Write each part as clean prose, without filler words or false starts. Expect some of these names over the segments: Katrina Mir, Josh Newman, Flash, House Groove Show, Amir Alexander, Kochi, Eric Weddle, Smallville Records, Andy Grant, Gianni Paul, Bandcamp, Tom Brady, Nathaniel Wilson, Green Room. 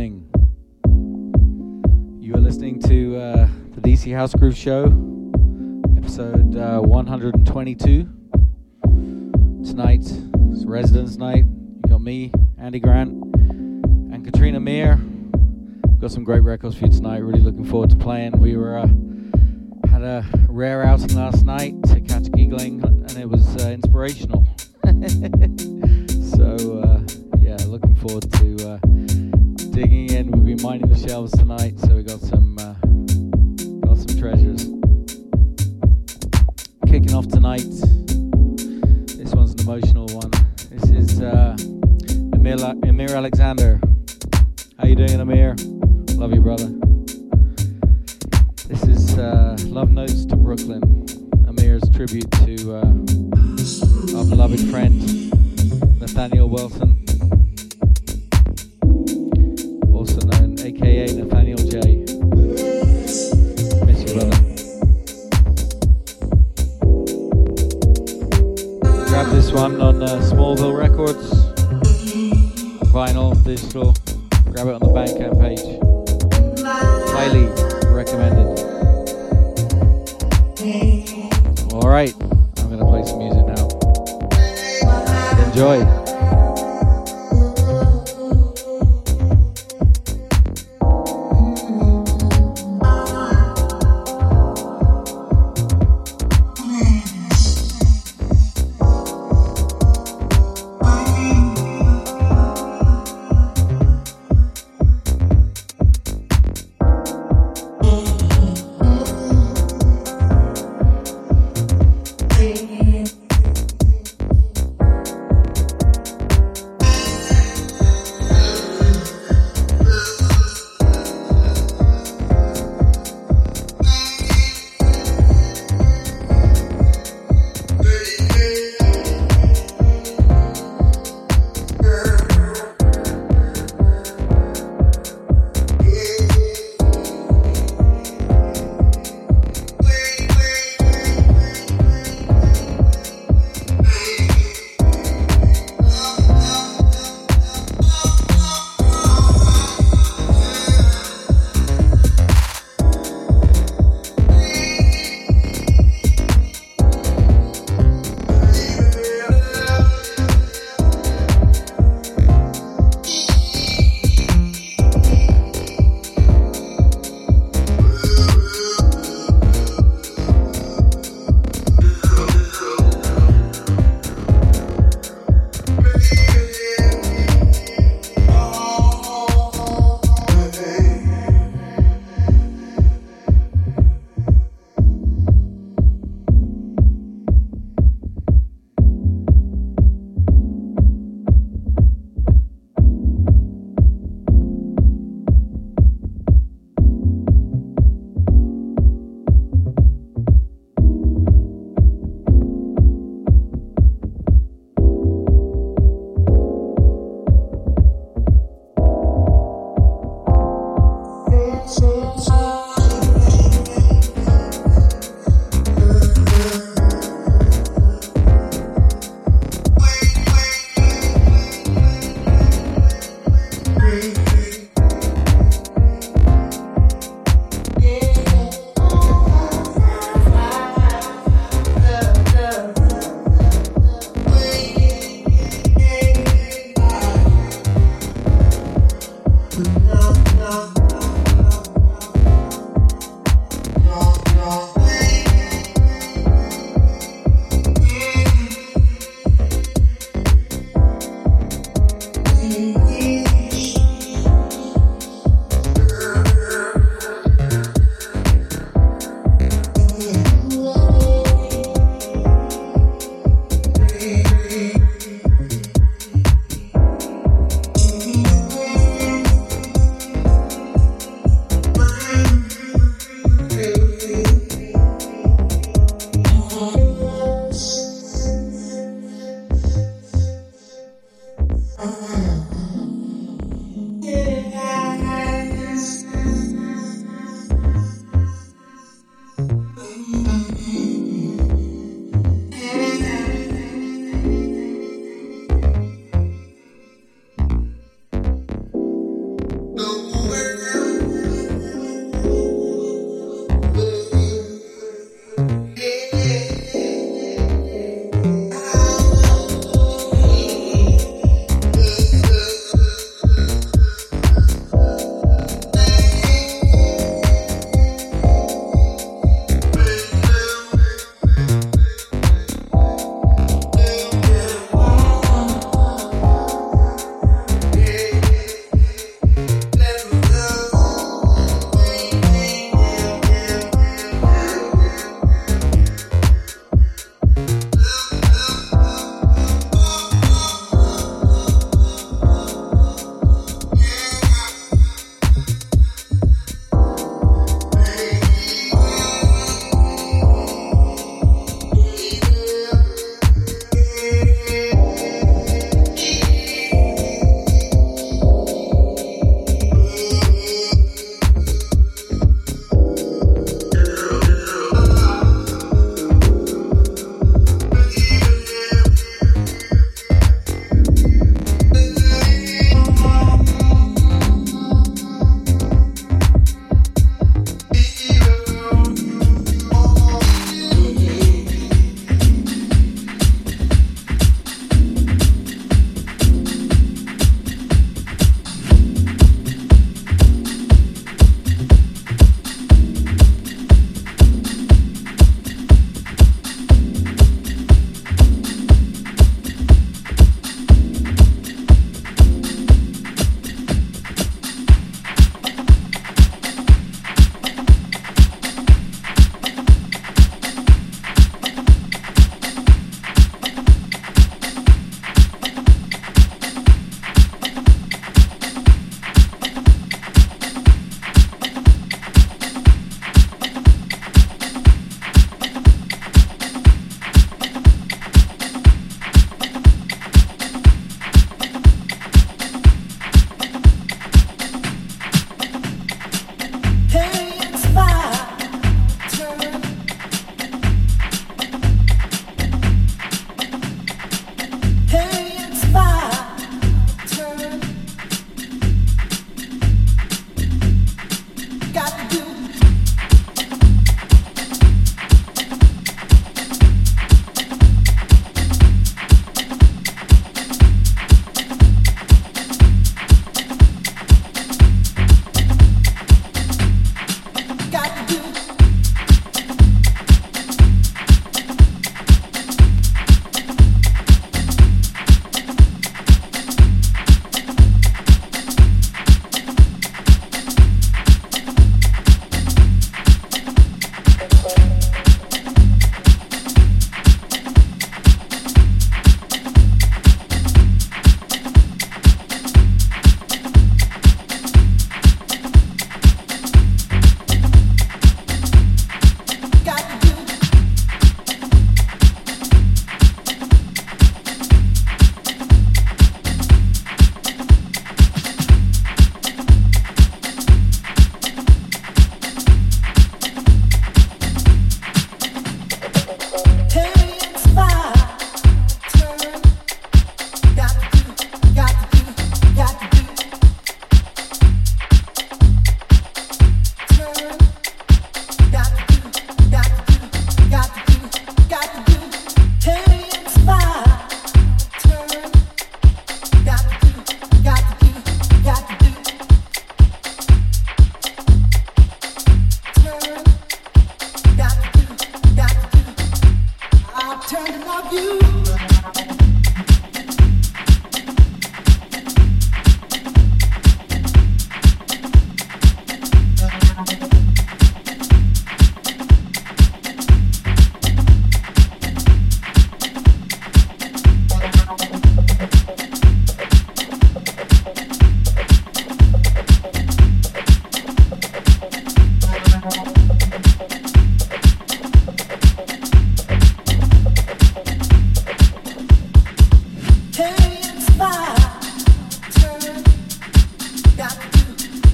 thing. You are listening to the DC House Groove Show, episode 122. Tonight is Residence Night. You got me, Andy Grant, and Katrina Mir. We've got some great records for you tonight. Really looking forward to playing. We were had a rare outing last night to catch giggling, and it was inspirational. So, yeah, looking forward to digging in. We'll be mining the shelves tonight, so we got some treasures. Kicking off tonight, this one's an emotional one. This is Amir Alexander. How you doing, Amir? Love you, brother. This is Love Notes to Brooklyn, Amir's tribute to our beloved friend, Nathaniel Wilson, also known aka Nathaniel J. Miss you, brother. Grab this one on Smallville Records, vinyl, digital, grab it on the Bandcamp page. Highly recommended. Alright, I'm going to play some music now. Enjoy.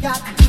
Got to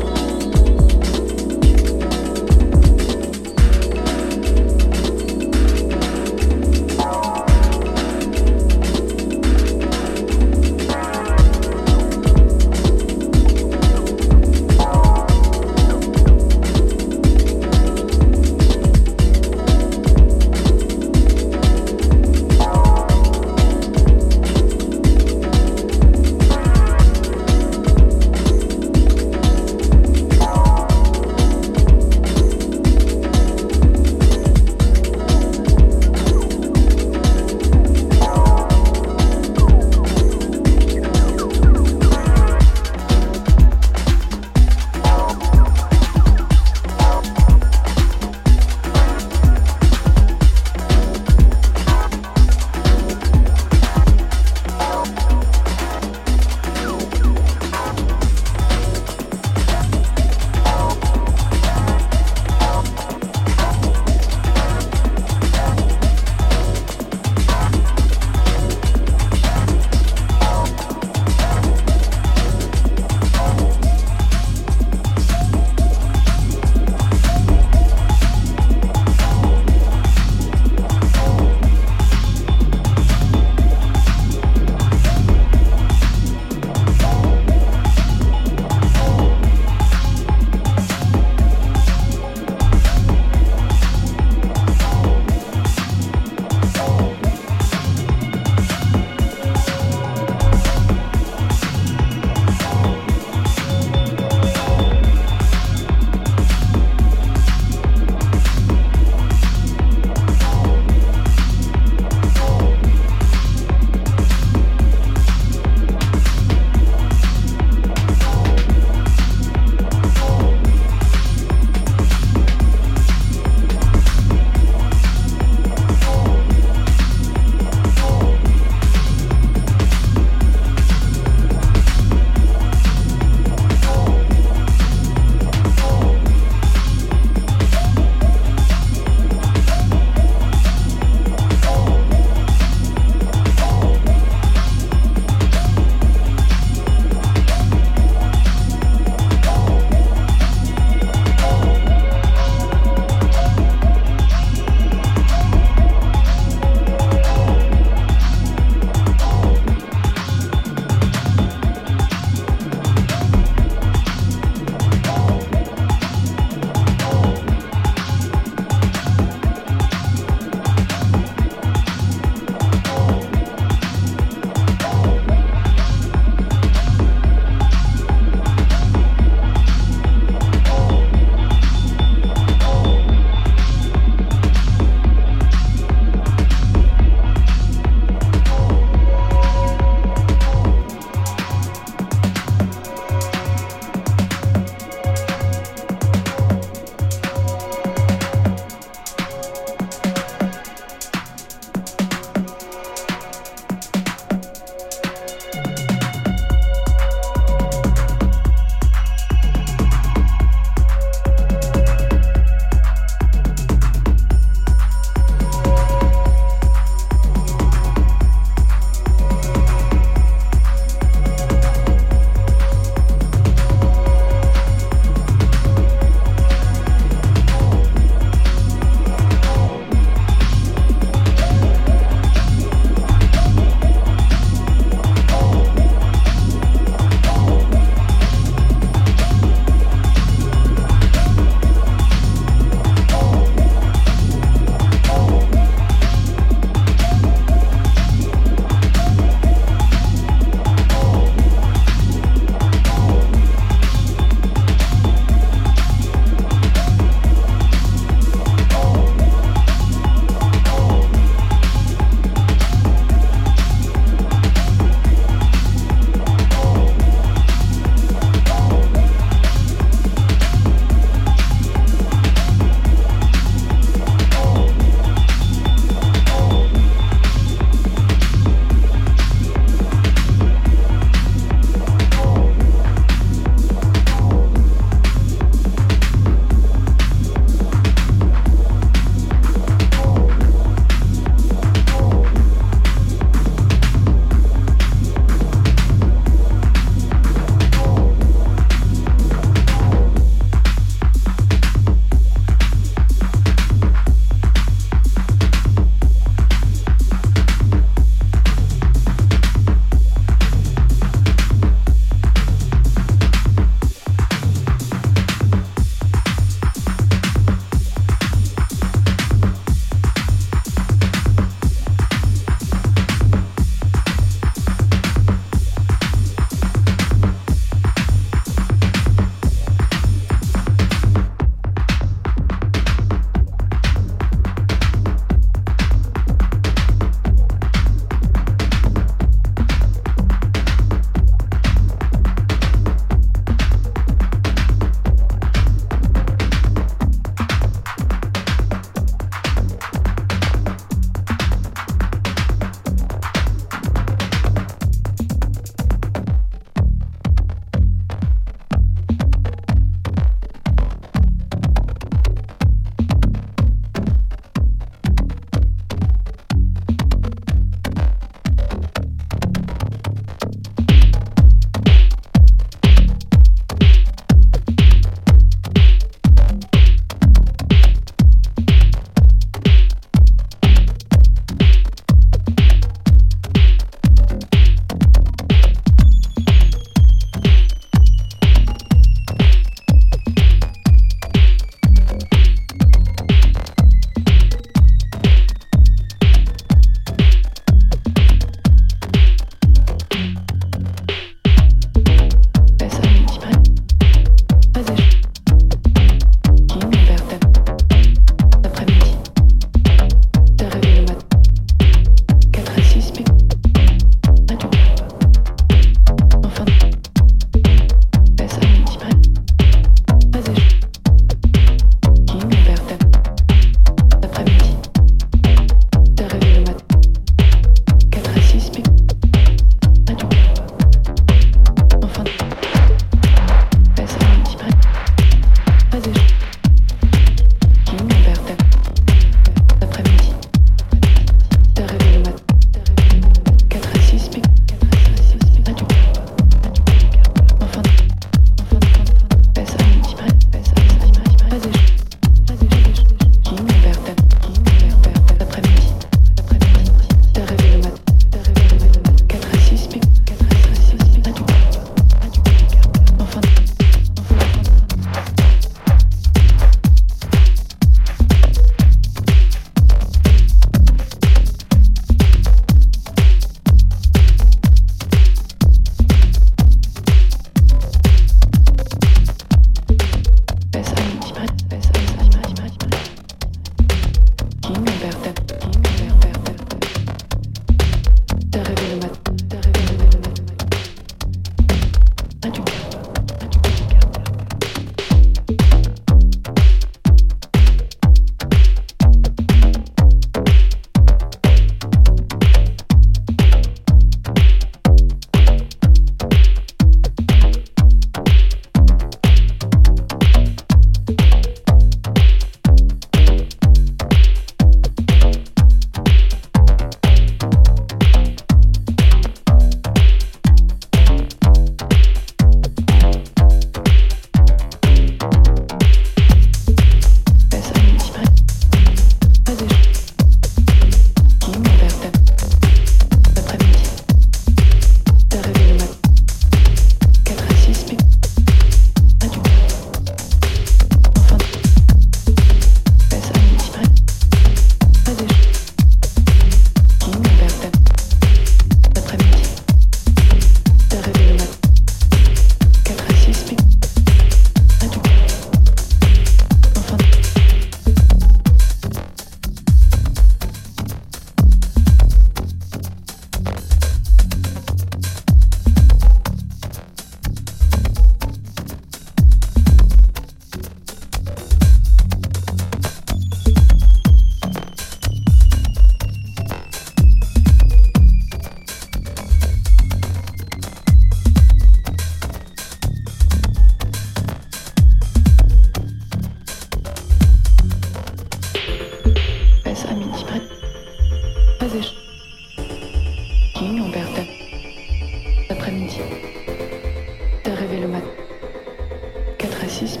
précise,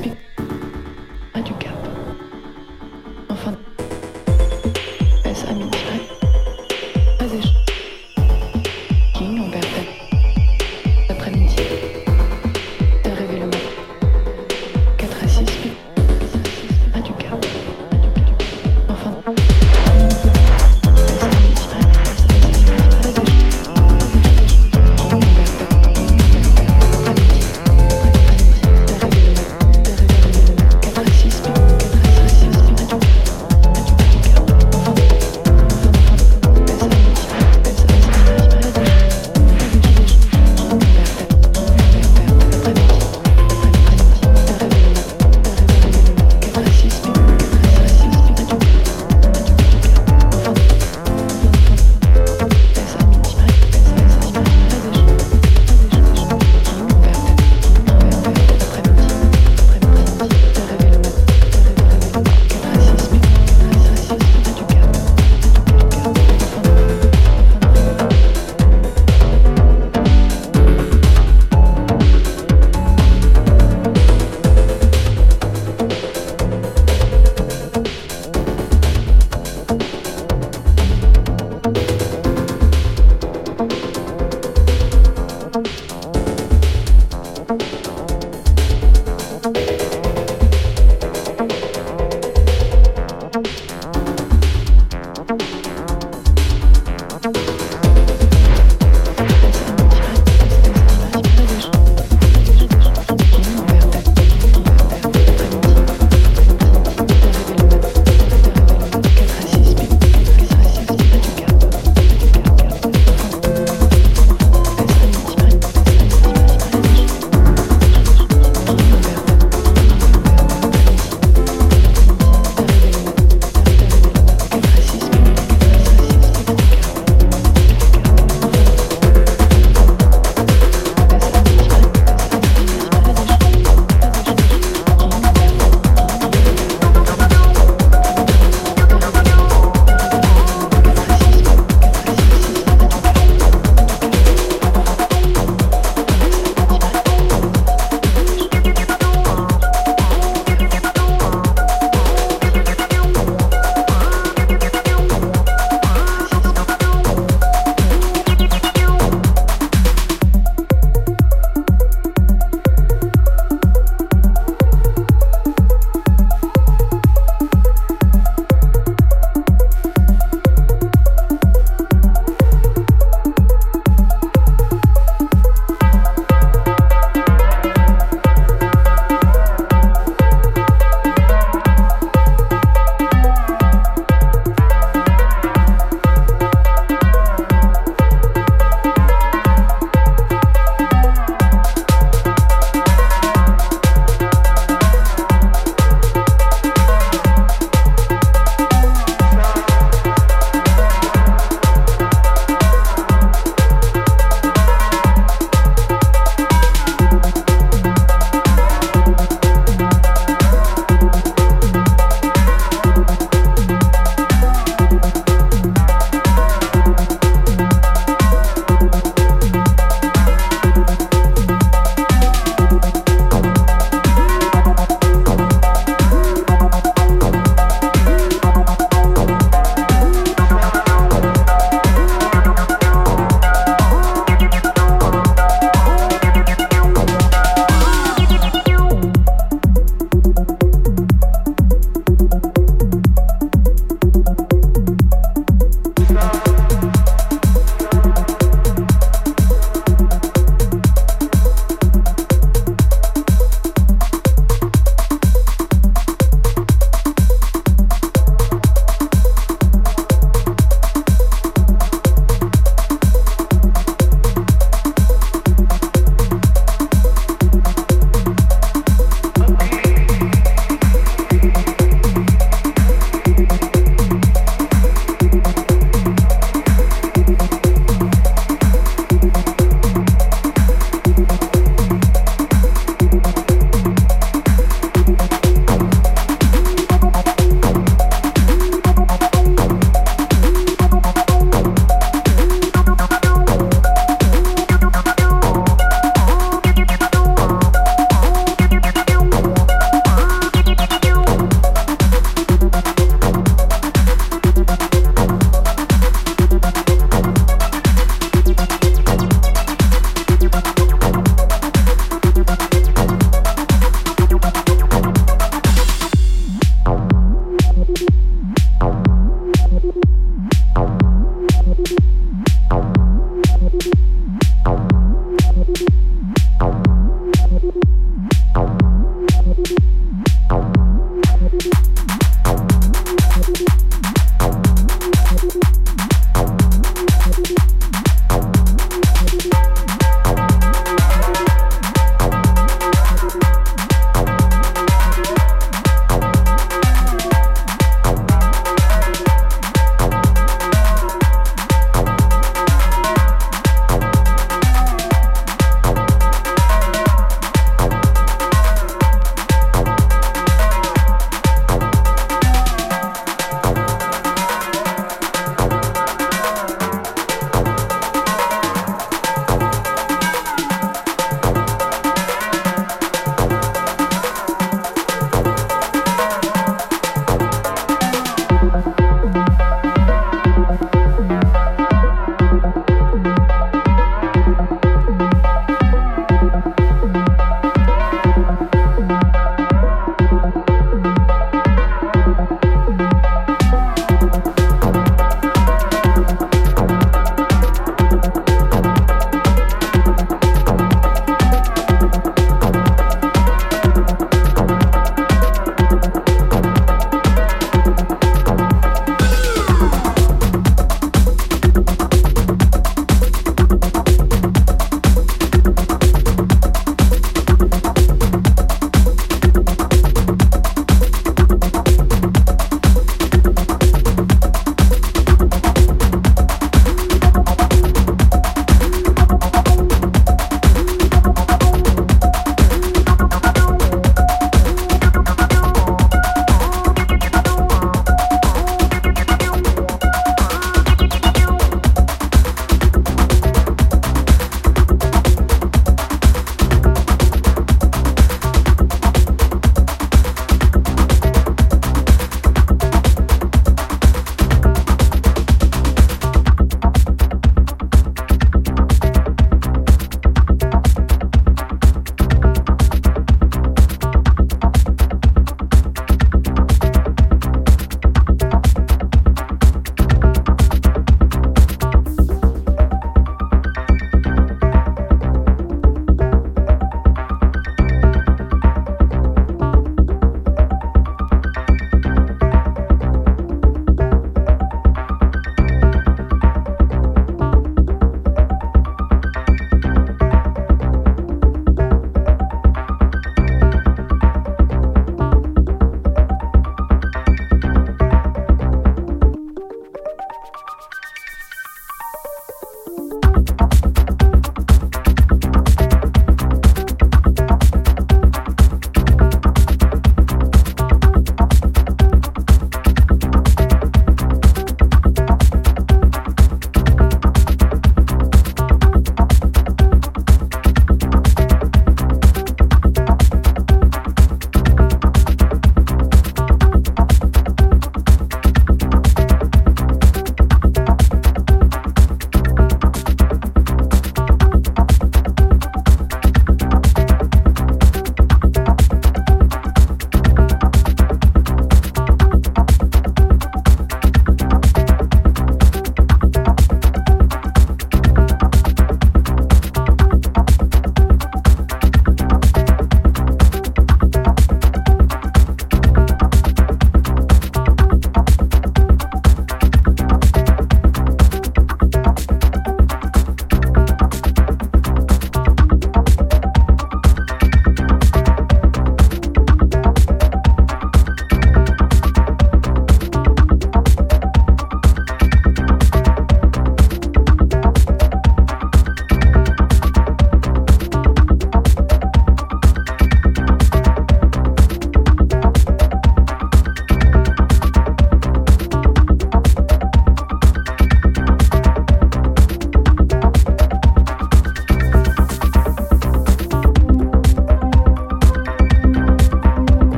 pas du cap. Enfin, est-ce à midi près? Pas échec. King en perd l'après-midi. T'as rêvé le matin. 4 à 6, pas du cap. Enfin,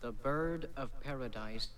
The bird of paradise.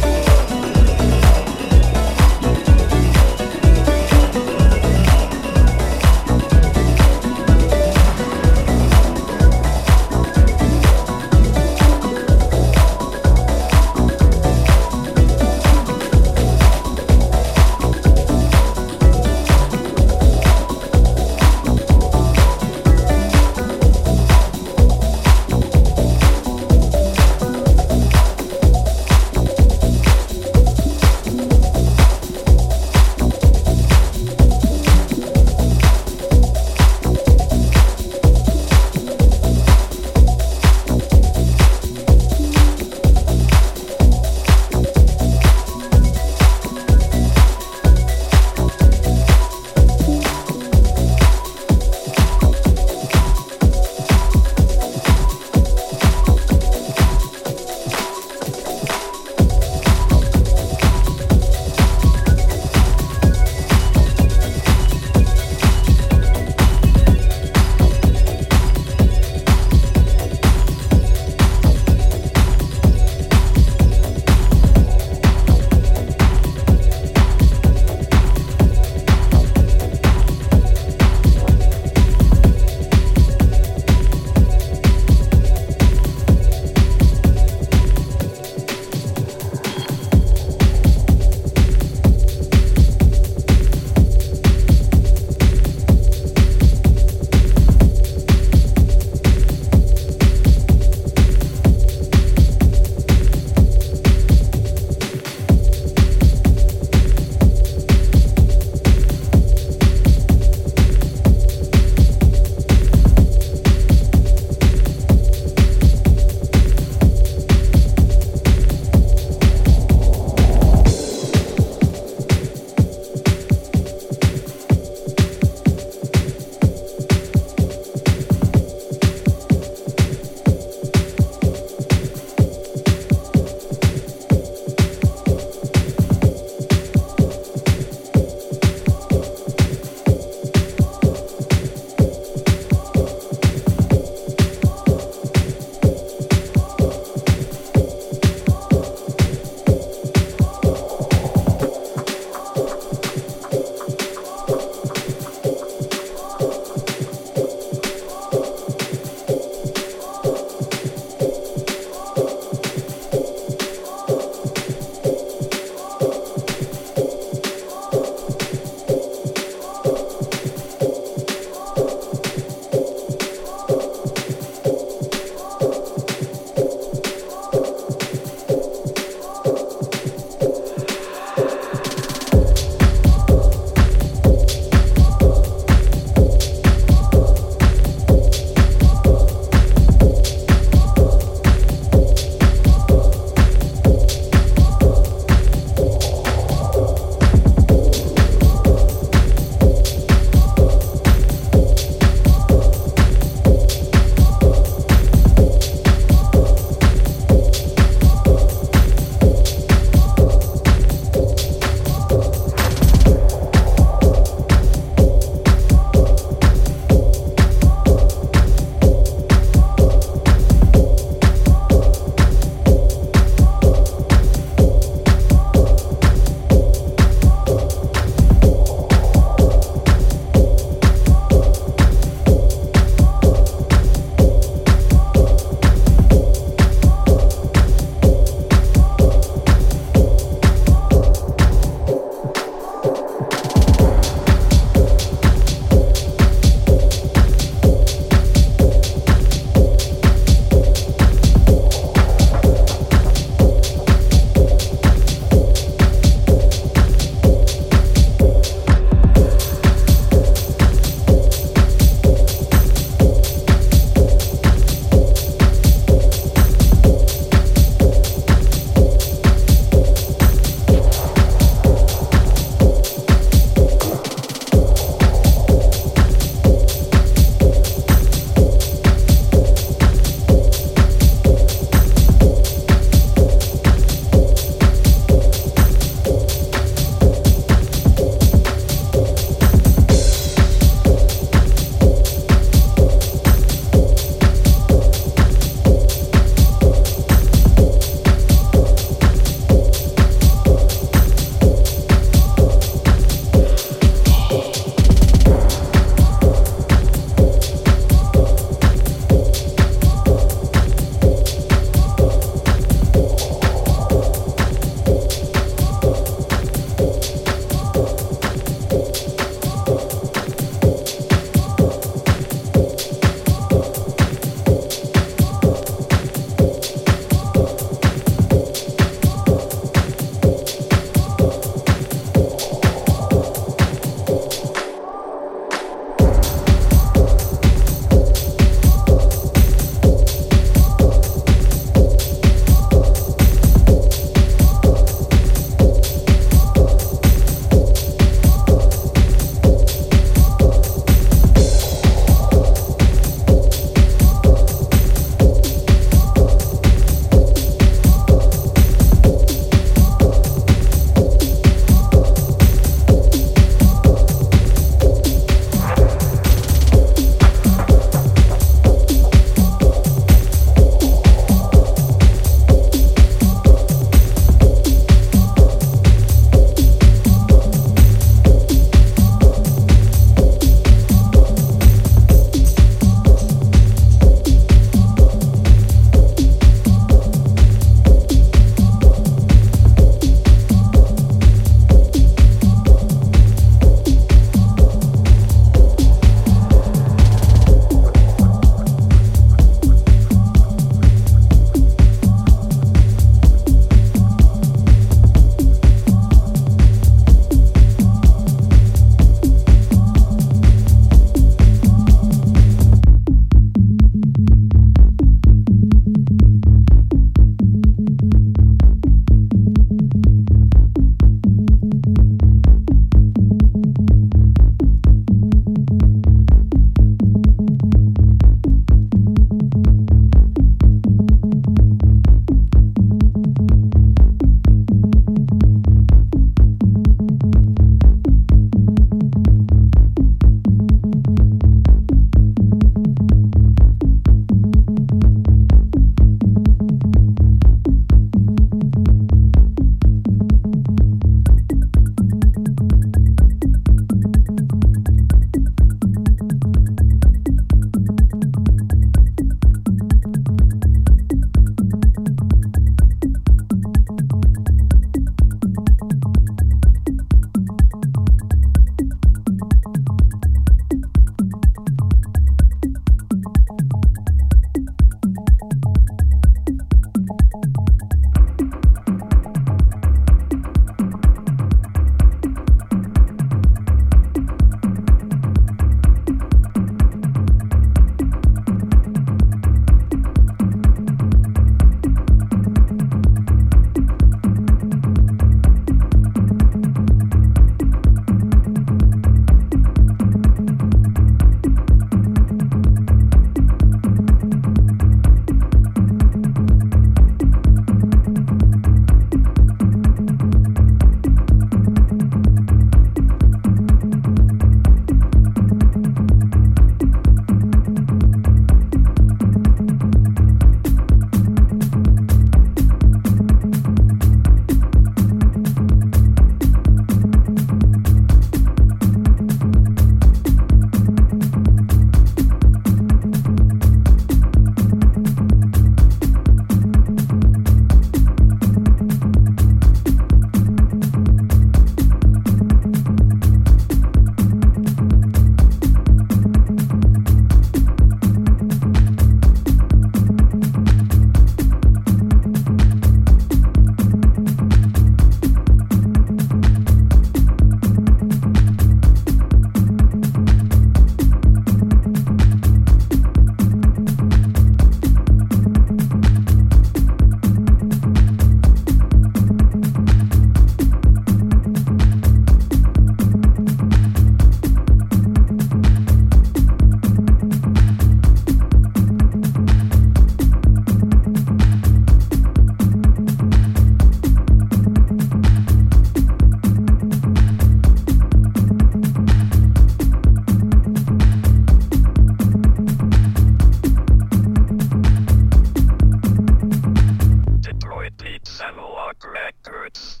Beats and Lock Records.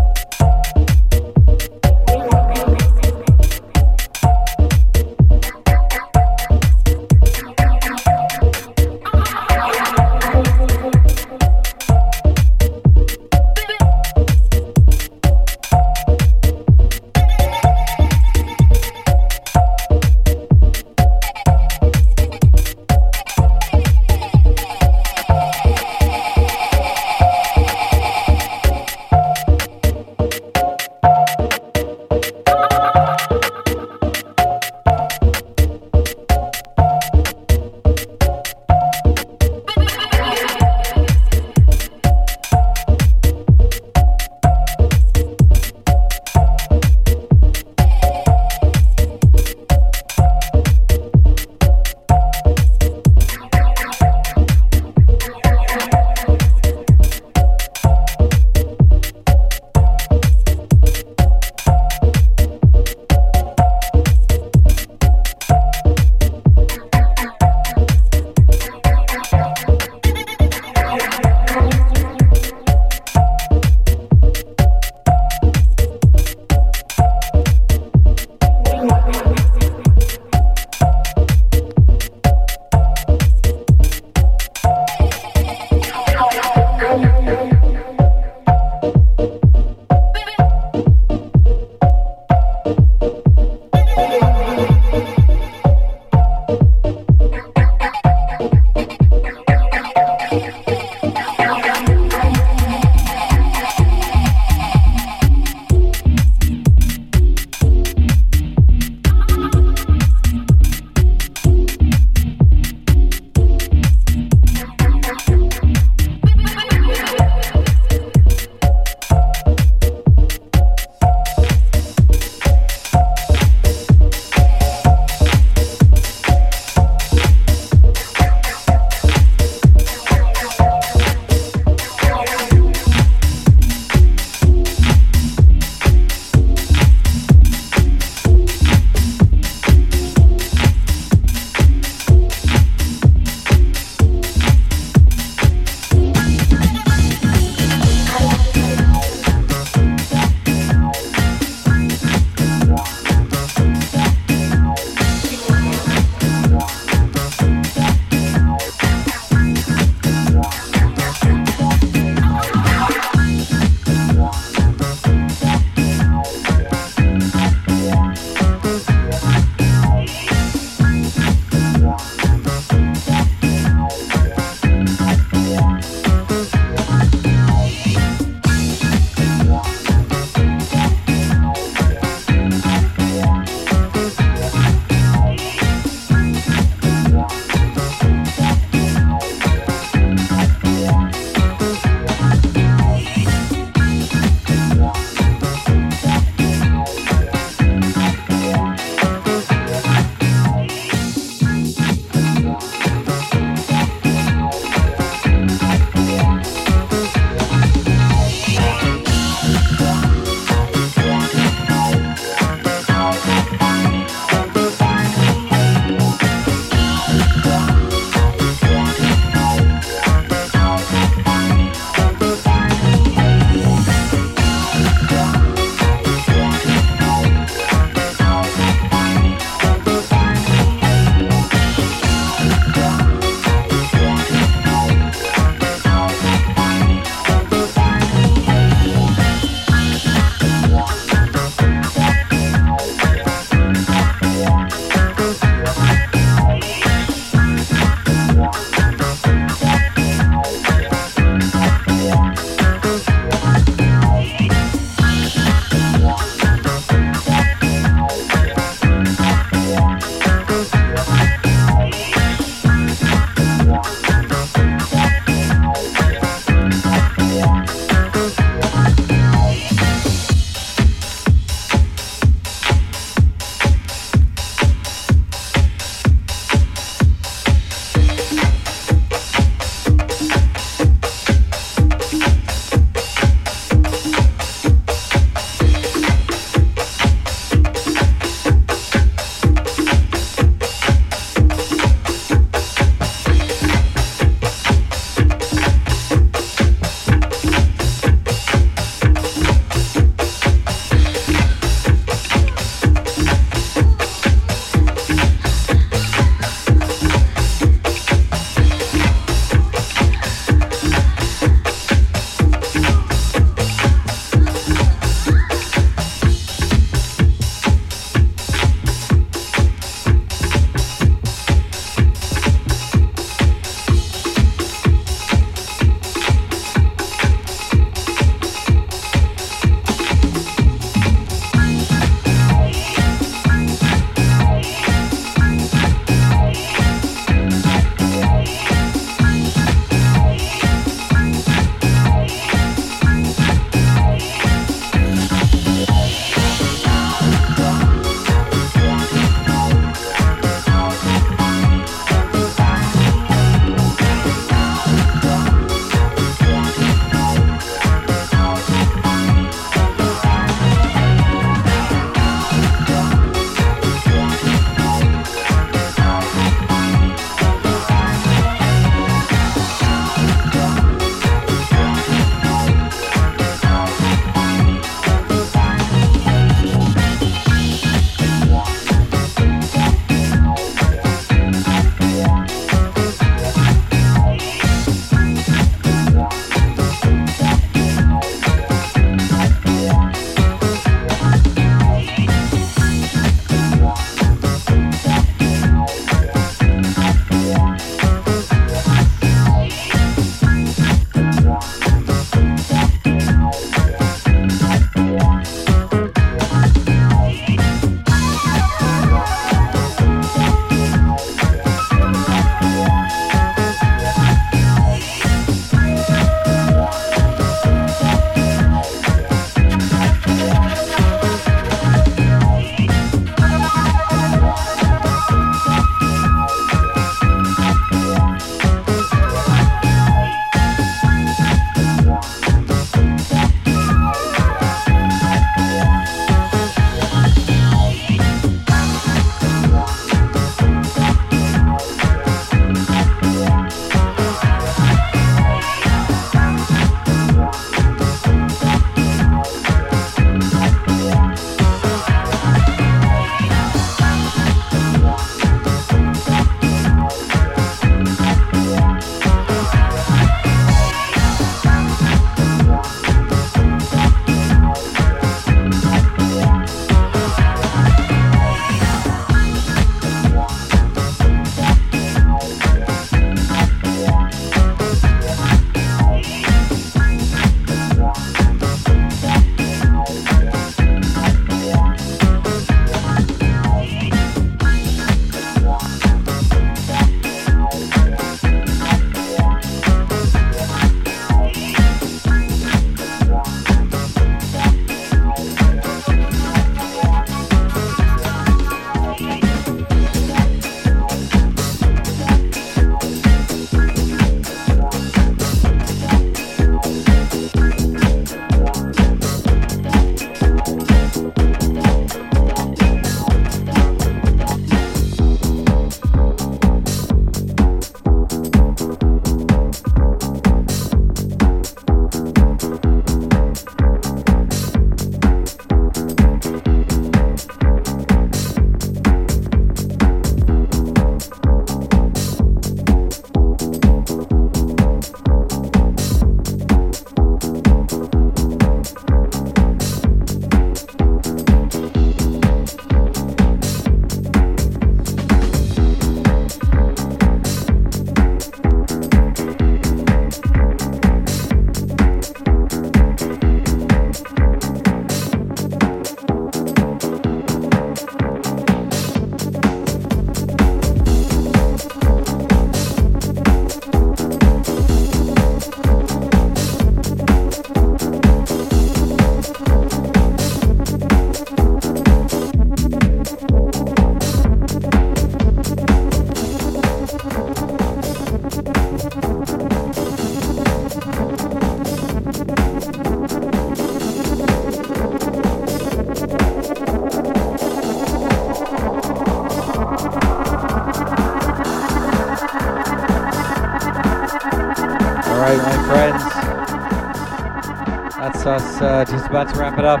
Just about to wrap it up.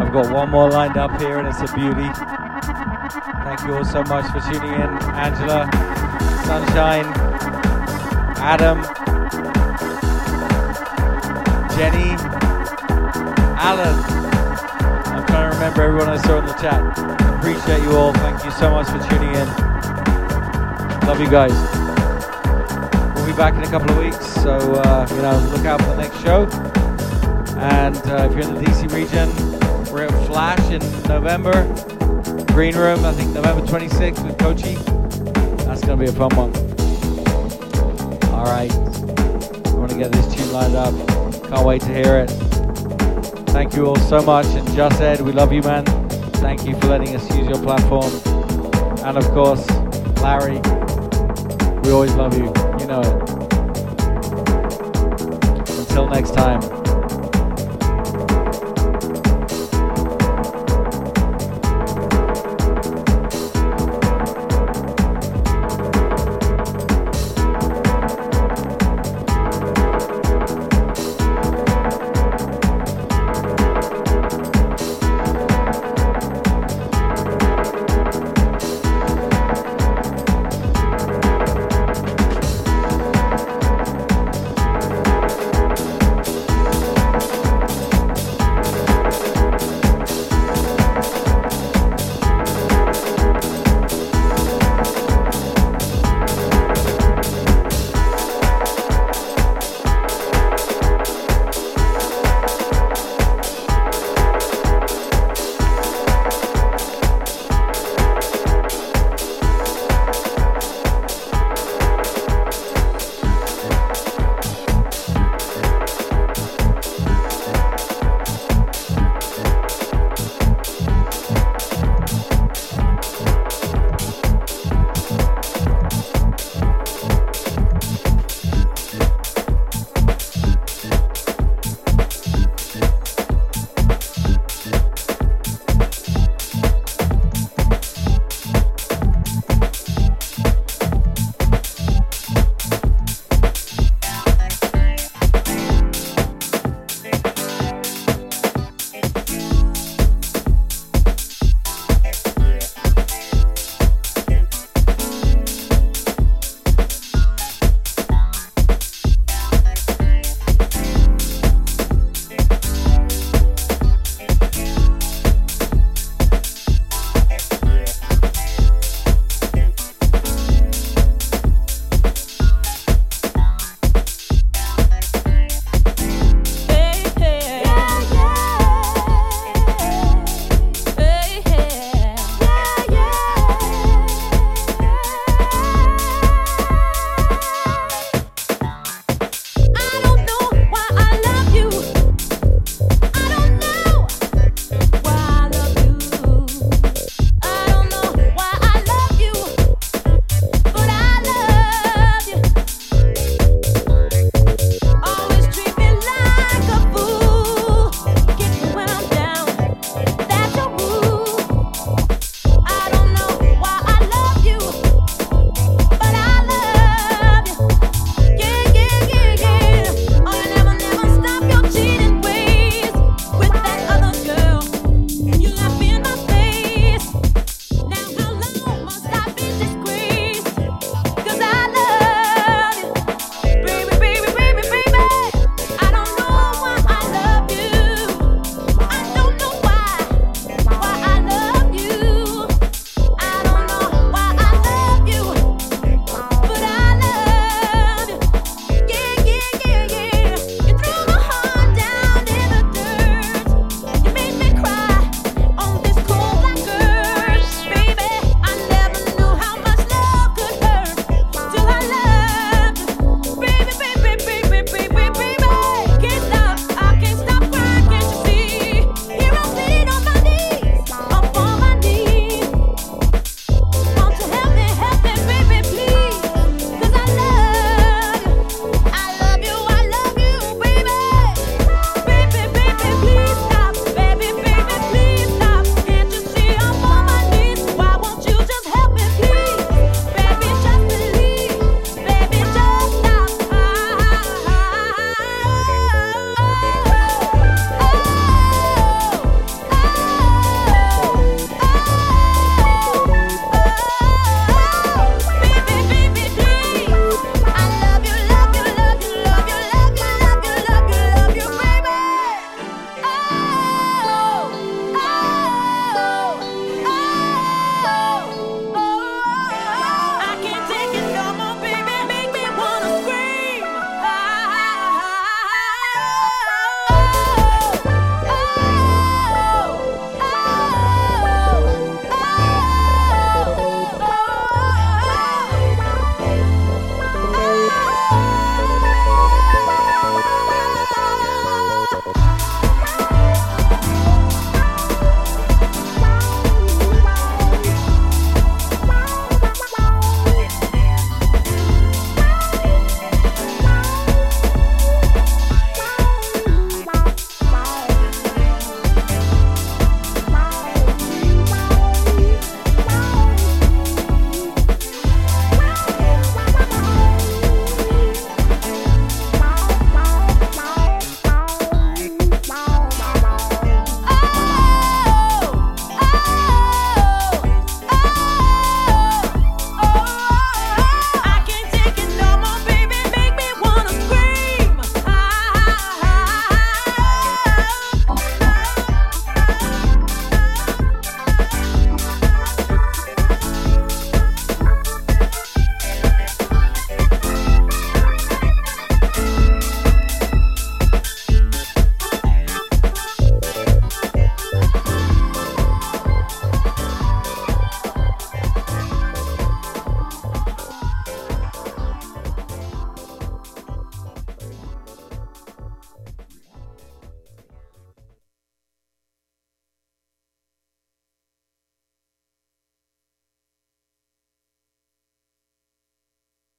I've got one more lined up here and it's a beauty. Thank you all so much for tuning in. Angela, Sunshine, Adam, Jenny, Alan. I'm trying to remember everyone I saw in the chat. Appreciate you all. Thank you so much for tuning in. Love you guys. We'll be back in a couple of weeks, so look out for the next show. And if you're in the DC region, we're at Flash in November. Green Room, I think November 26th with Kochi. That's going to be a fun one. All right. I want to get this tune lined up. Can't wait to hear it. Thank you all so much. And Just Ed, we love you, man. Thank you for letting us use your platform. And of course, Larry, we always love you. You know it. Until next time.